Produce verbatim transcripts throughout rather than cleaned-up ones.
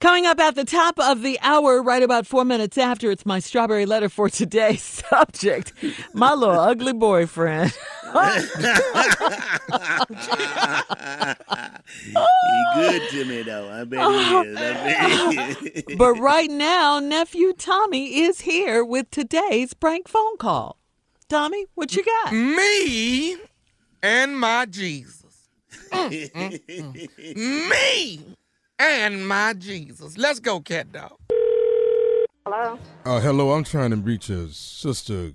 Coming up at the top of the hour, right about four minutes after, it's my strawberry letter for today. Subject, my little ugly boyfriend. He good to me, though. I bet he is. I bet he is. But right now, Nephew Tommy is here with today's prank phone call. Tommy, what you got? Me and my Jesus. Mm, mm, mm. Me! And my Jesus. Let's go, cat dog. Hello? Uh, hello, I'm trying to reach a sister.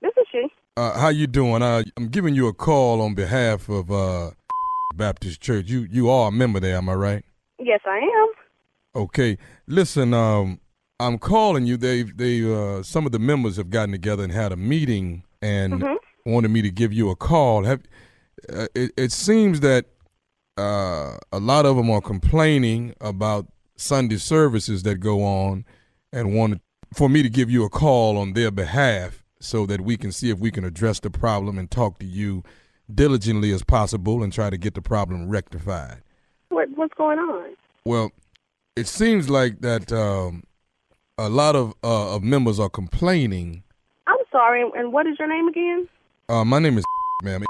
This is she. Uh, how you doing? Uh, I'm giving you a call on behalf of uh, Baptist Church. You you are a member there, am I right? Yes, I am. Okay. Listen, um, I'm calling you. They they uh, some of the members have gotten together and had a meeting and mm-hmm. wanted me to give you a call. Have uh, it, it seems that Uh, a lot of them are complaining about Sunday services that go on and wanted for me to give you a call on their behalf so that we can see if we can address the problem and talk to you diligently as possible and try to get the problem rectified. What, what's going on? Well, it seems like that um, a lot of, uh, of members are complaining. I'm sorry, and what is your name again? Uh, my name is ma'am.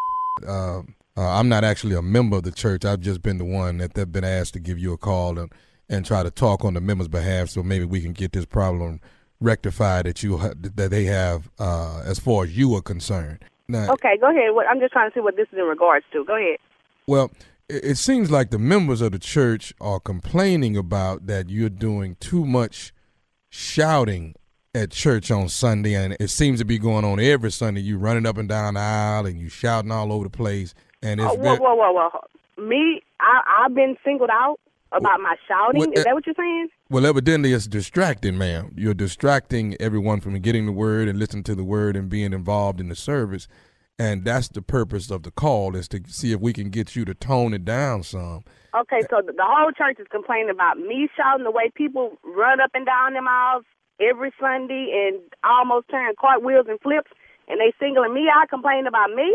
Uh, Uh, I'm not actually a member of the church. I've just been the one that they've been asked to give you a call and, and try to talk on the members' behalf, so maybe we can get this problem rectified that you that they have uh, as far as you are concerned. Now, okay, go ahead. What, I'm just trying to see what this is in regards to. Go ahead. Well, it, it seems like the members of the church are complaining about that you're doing too much shouting at church on Sunday, and it seems to be going on every Sunday. You running up and down the aisle and you shouting all over the place. And it's oh, whoa, whoa, whoa, whoa. Me, I, I've been singled out about well, my shouting. Well, is that what you're saying? Well, evidently it's distracting, ma'am. You're distracting everyone from getting the word and listening to the word and being involved in the service. And that's the purpose of the call, is to see if we can get you to tone it down some. Okay, so the whole church is complaining about me shouting, the way people run up and down them aisles every Sunday and almost turn cartwheels and flips, and they singling me out, complaining about me?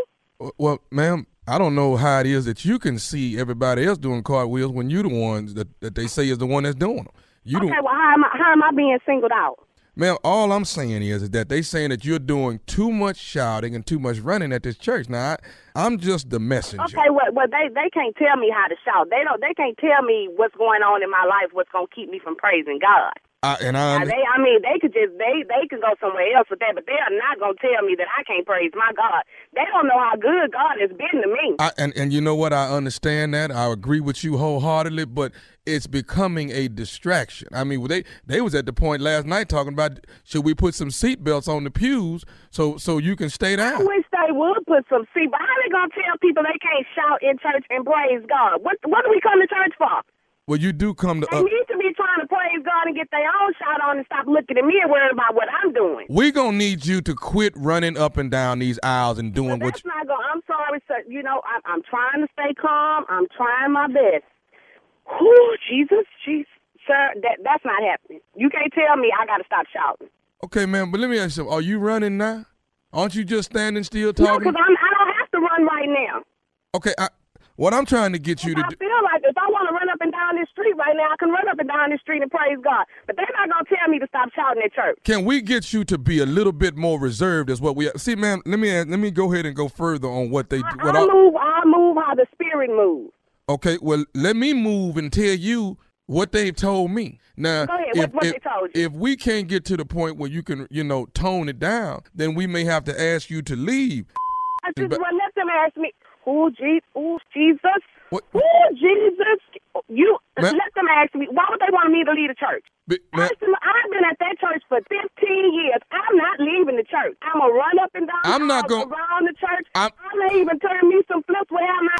Well, ma'am, I don't know how it is that you can see everybody else doing cartwheels when you're the ones that, that they say is the one that's doing them. You okay, well, how am I, how am I being singled out? Ma'am, all I'm saying is, is that they saying that you're doing too much shouting and too much running at this church. Now, I, I'm just the messenger. Okay, well, well they, they can't tell me how to shout. They don't. They can't tell me what's going on in my life, what's going to keep me from praising God. I, and I, now, they, I mean, they could just, they, they could go somewhere else with that, but they are not going to tell me that I can't praise my God. They don't know how good God has been to me. I, and, and you know what? I understand that. I agree with you wholeheartedly, but it's becoming a distraction. I mean, they, they was at the point last night talking about, should we put some seatbelts on the pews so, so you can stay down? I wish they would put some seat, but how are they going to tell people they can't shout in church and praise God? What, what do we come to church for? Well, you do come to us. They need to be trying to praise God and get their own shot on and stop looking at me and worrying about what I'm doing. We're going to need you to quit running up and down these aisles and doing well, what you... That's not going I'm sorry, sir. You know, I, I'm trying to stay calm. I'm trying my best. Whew, Jesus, Jesus, sir, that, that's not happening. You can't tell me I got to stop shouting. Okay, ma'am, but let me ask you something. Are you running now? Aren't you just standing still talking? No, because I don't have to run right now. Okay, I, what I'm trying to get you to do... I feel like if I want to run up and down this street right now, I can run up and down this street and praise God. But they're not going to tell me to stop shouting at church. Can we get you to be a little bit more reserved as what we... See, ma'am, let me, let me go ahead and go further on what they... do. I, I, I move I move how the Spirit moves. Okay, well, let me move and tell you what they've told me. Now, go ahead, if, what, what if, they told you. If we can't get to the point where you can, you know, tone it down, then we may have to ask you to leave. I just well, let them ask me, oh, geez, oh, Jesus, What? Oh, Jesus, you let them ask me, why would they want me to leave the church? I've been at that church for fifteen years. I'm not leaving the church. I'm going to run up and down I'm not gonna, around the church. I'm going to even turn me some flips where my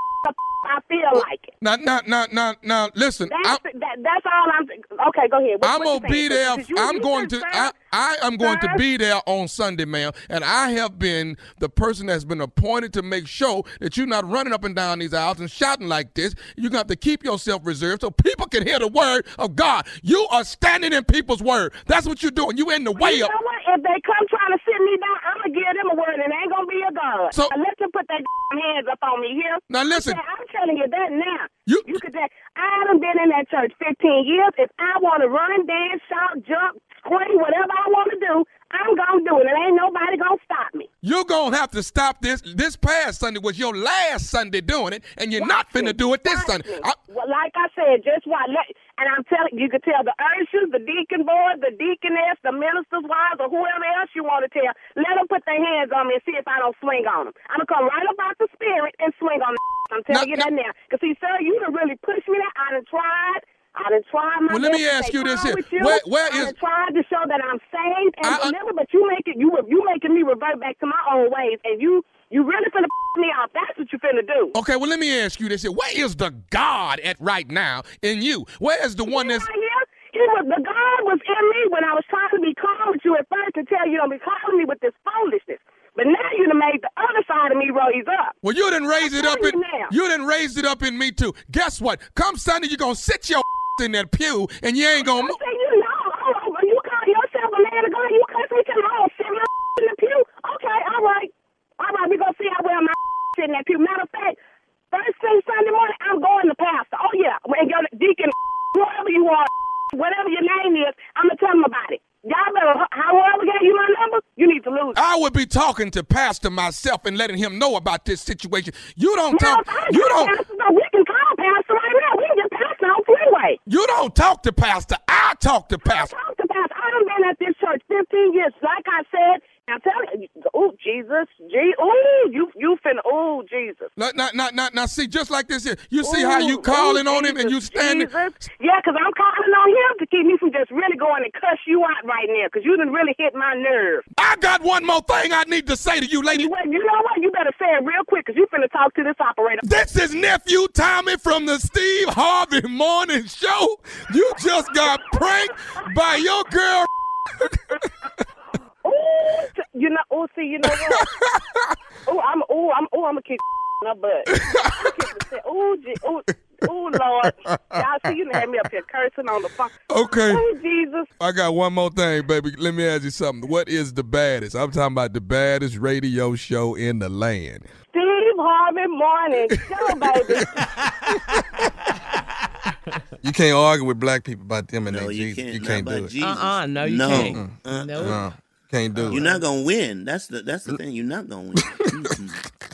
I feel like it. Now, now, now, now, now listen. That's, that, that's all I'm Okay, go ahead. What, I'm going to be there. You, I'm you going to, I, I am going to be there on Sunday, ma'am, and I have been the person that's been appointed to make sure that you're not running up and down these aisles and shouting like this. You're going to have to keep yourself reserved so people can hear the word of God. You are standing in people's word. That's what you're doing. You in the way of. You know what? If they come trying to sit me down, I'm going to give them a word and it ain't going to be a God. So, now let them put their hands up on me here. Now listen. I'm telling you that now. You, you could say, I done been in that church fifteen years. If I want to run, dance, shout, jump, scream, whatever I want to do, I'm going to do it. It ain't nobody going to stop me. You're going to have to stop this. This past Sunday was your last Sunday doing it, and you're watch not finna do it this Sunday. I, well, like I said, just why. And I'm telling you, you can tell the ushers, the deacon board, the deaconess, the minister's wives, or whoever else you want to tell. Let them put their hands on me and see if I don't swing on them. I'm going to come right up out the Spirit and swing on them. I'm telling now, you that now. Because, see, sir, you done really pushed me there. I done tried. I done tried my well, let me ask you this here. You. Where, where I is... tried to show that I'm saved and I, delivered, but you make it, you you making me revert back to my own ways, and you you really finna me off. That's what you finna do. Okay, well, let me ask you this here. Where is the God at right now in you? Where is the one that's... Right here? He was, the God was in me when I was trying to be calm with you at first to tell you don't be calling me with this foolishness. But now you done made the other side of me raise up. Well, you done raised it up in... Now. You done raised it up in me, too. Guess what? Come Sunday, you're gonna sit your... in that pew, and you ain't gonna move. I say, you know, oh, you call yourself a man of God, you cuss me to the whole shit in the pew? Okay, all right. All right, we're gonna see how well my shit in that pew. Matter of fact, first thing Sunday morning, I'm going to pastor. Oh, yeah, and your deacon, whoever you are, whatever your name is, I'm gonna tell them about it. Y'all better, however gave you my number, you need to lose it. I would be talking to pastor myself and letting him know about this situation. You don't now, talk, you don't. Pastor, so we can call pastor right now. We can get pastor on freeway. You don't talk to pastor. I talk to pastor. I talk to pastor. I done been at this church fifteen years. Like I said, I'm telling you, oh, Jesus, gee, oh, you, you finna, oh, Jesus. Now, now, now, now, see, just like this here, you see ooh, how you calling ooh, on Jesus, him and you standing. Jesus. Yeah, because I'm calling on him to keep me from just really going and cuss you out right now, because you done really hit my nerve. I got one more thing I need to say to you, lady. Well, you know what? You better say it real quick, because you finna talk to this operator. This is Nephew Tommy from the Steve Harvey Morning Show. You just got pranked by your girl. Oh, you know, oh, see, you know what? oh, I'm, oh, I'm, oh, I'm gonna kick my butt. Oh, oh, oh, Lord, y'all see, you done had me up here cursing on the phone. Okay. Oh, Jesus. I got one more thing, baby. Let me ask you something. What is the baddest? I'm talking about the baddest radio show in the land. Steve Harvey Morning Show, baby. You can't argue with black people about them and no, they Jesus. Can't, you can't do it. Jesus. Uh-uh, no, you no. can't. Uh-uh. Uh-uh. No. Can't do You're it. You're not going to win. That's the that's the thing. You're not going to win.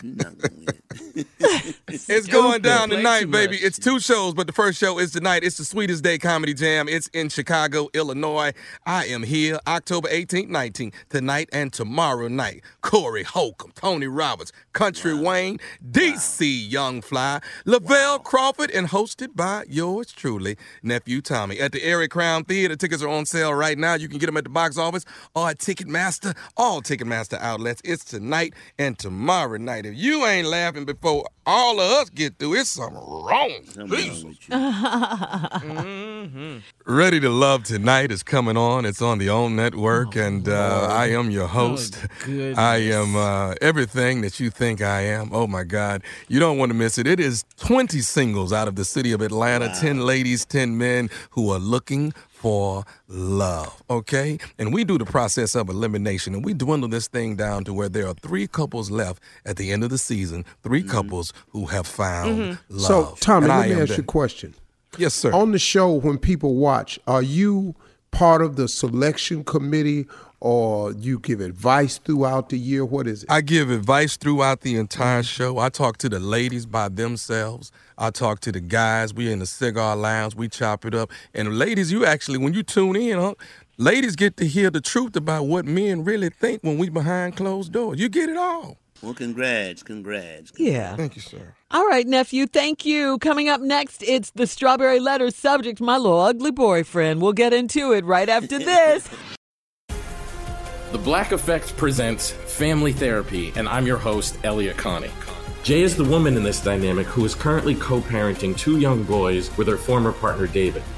You're not going to win. It's going down tonight, baby. It's two shows, but the first show is tonight. It's the Sweetest Day Comedy Jam. It's in Chicago, Illinois. I am here October eighteenth, nineteenth, tonight and tomorrow night. Corey Holcomb, Tony Roberts, Country wow. Wayne, D C wow. Young Fly, Lavelle wow. Crawford, and hosted by yours truly, Nephew Tommy. At the Airy Crown Theater, tickets are on sale right now. You can get them at the box office or at Ticketmaster, all Ticketmaster outlets. It's tonight and tomorrow night. If you ain't laughing before all of us get through, it's something wrong. Something mm-hmm. Ready to Love tonight is coming on. It's on the Own Network, oh, and uh, I am your host. Oh, I am uh, everything that you think I am. Oh, my God. You don't want to miss it. It is twenty singles out of the city of Atlanta, wow. ten ladies, ten men who are looking for love, okay? And we do the process of elimination, and we dwindle this thing down to where there are three couples left at the end of the season, three mm-hmm. couples who have found mm-hmm. love. So, Tommy, let me ask you a question. Yes, sir. On the show, when people watch, are you part of the selection committee, or you give advice throughout the year? What is it? I give advice throughout the entire show. I talk to the ladies by themselves. I talk to the guys. We in the cigar lounge. We chop it up. And ladies, you actually, when you tune in, huh, ladies get to hear the truth about what men really think when we behind closed doors. You get it all. Well, congrats, congrats. congrats. Yeah. Thank you, sir. All right, nephew, thank you. Coming up next, it's the Strawberry Letter subject, my little ugly boyfriend. We'll get into it right after this. The Black Effect presents Family Therapy, and I'm your host, Elliot Connie. Jay is the woman in this dynamic who is currently co-parenting two young boys with her former partner, David.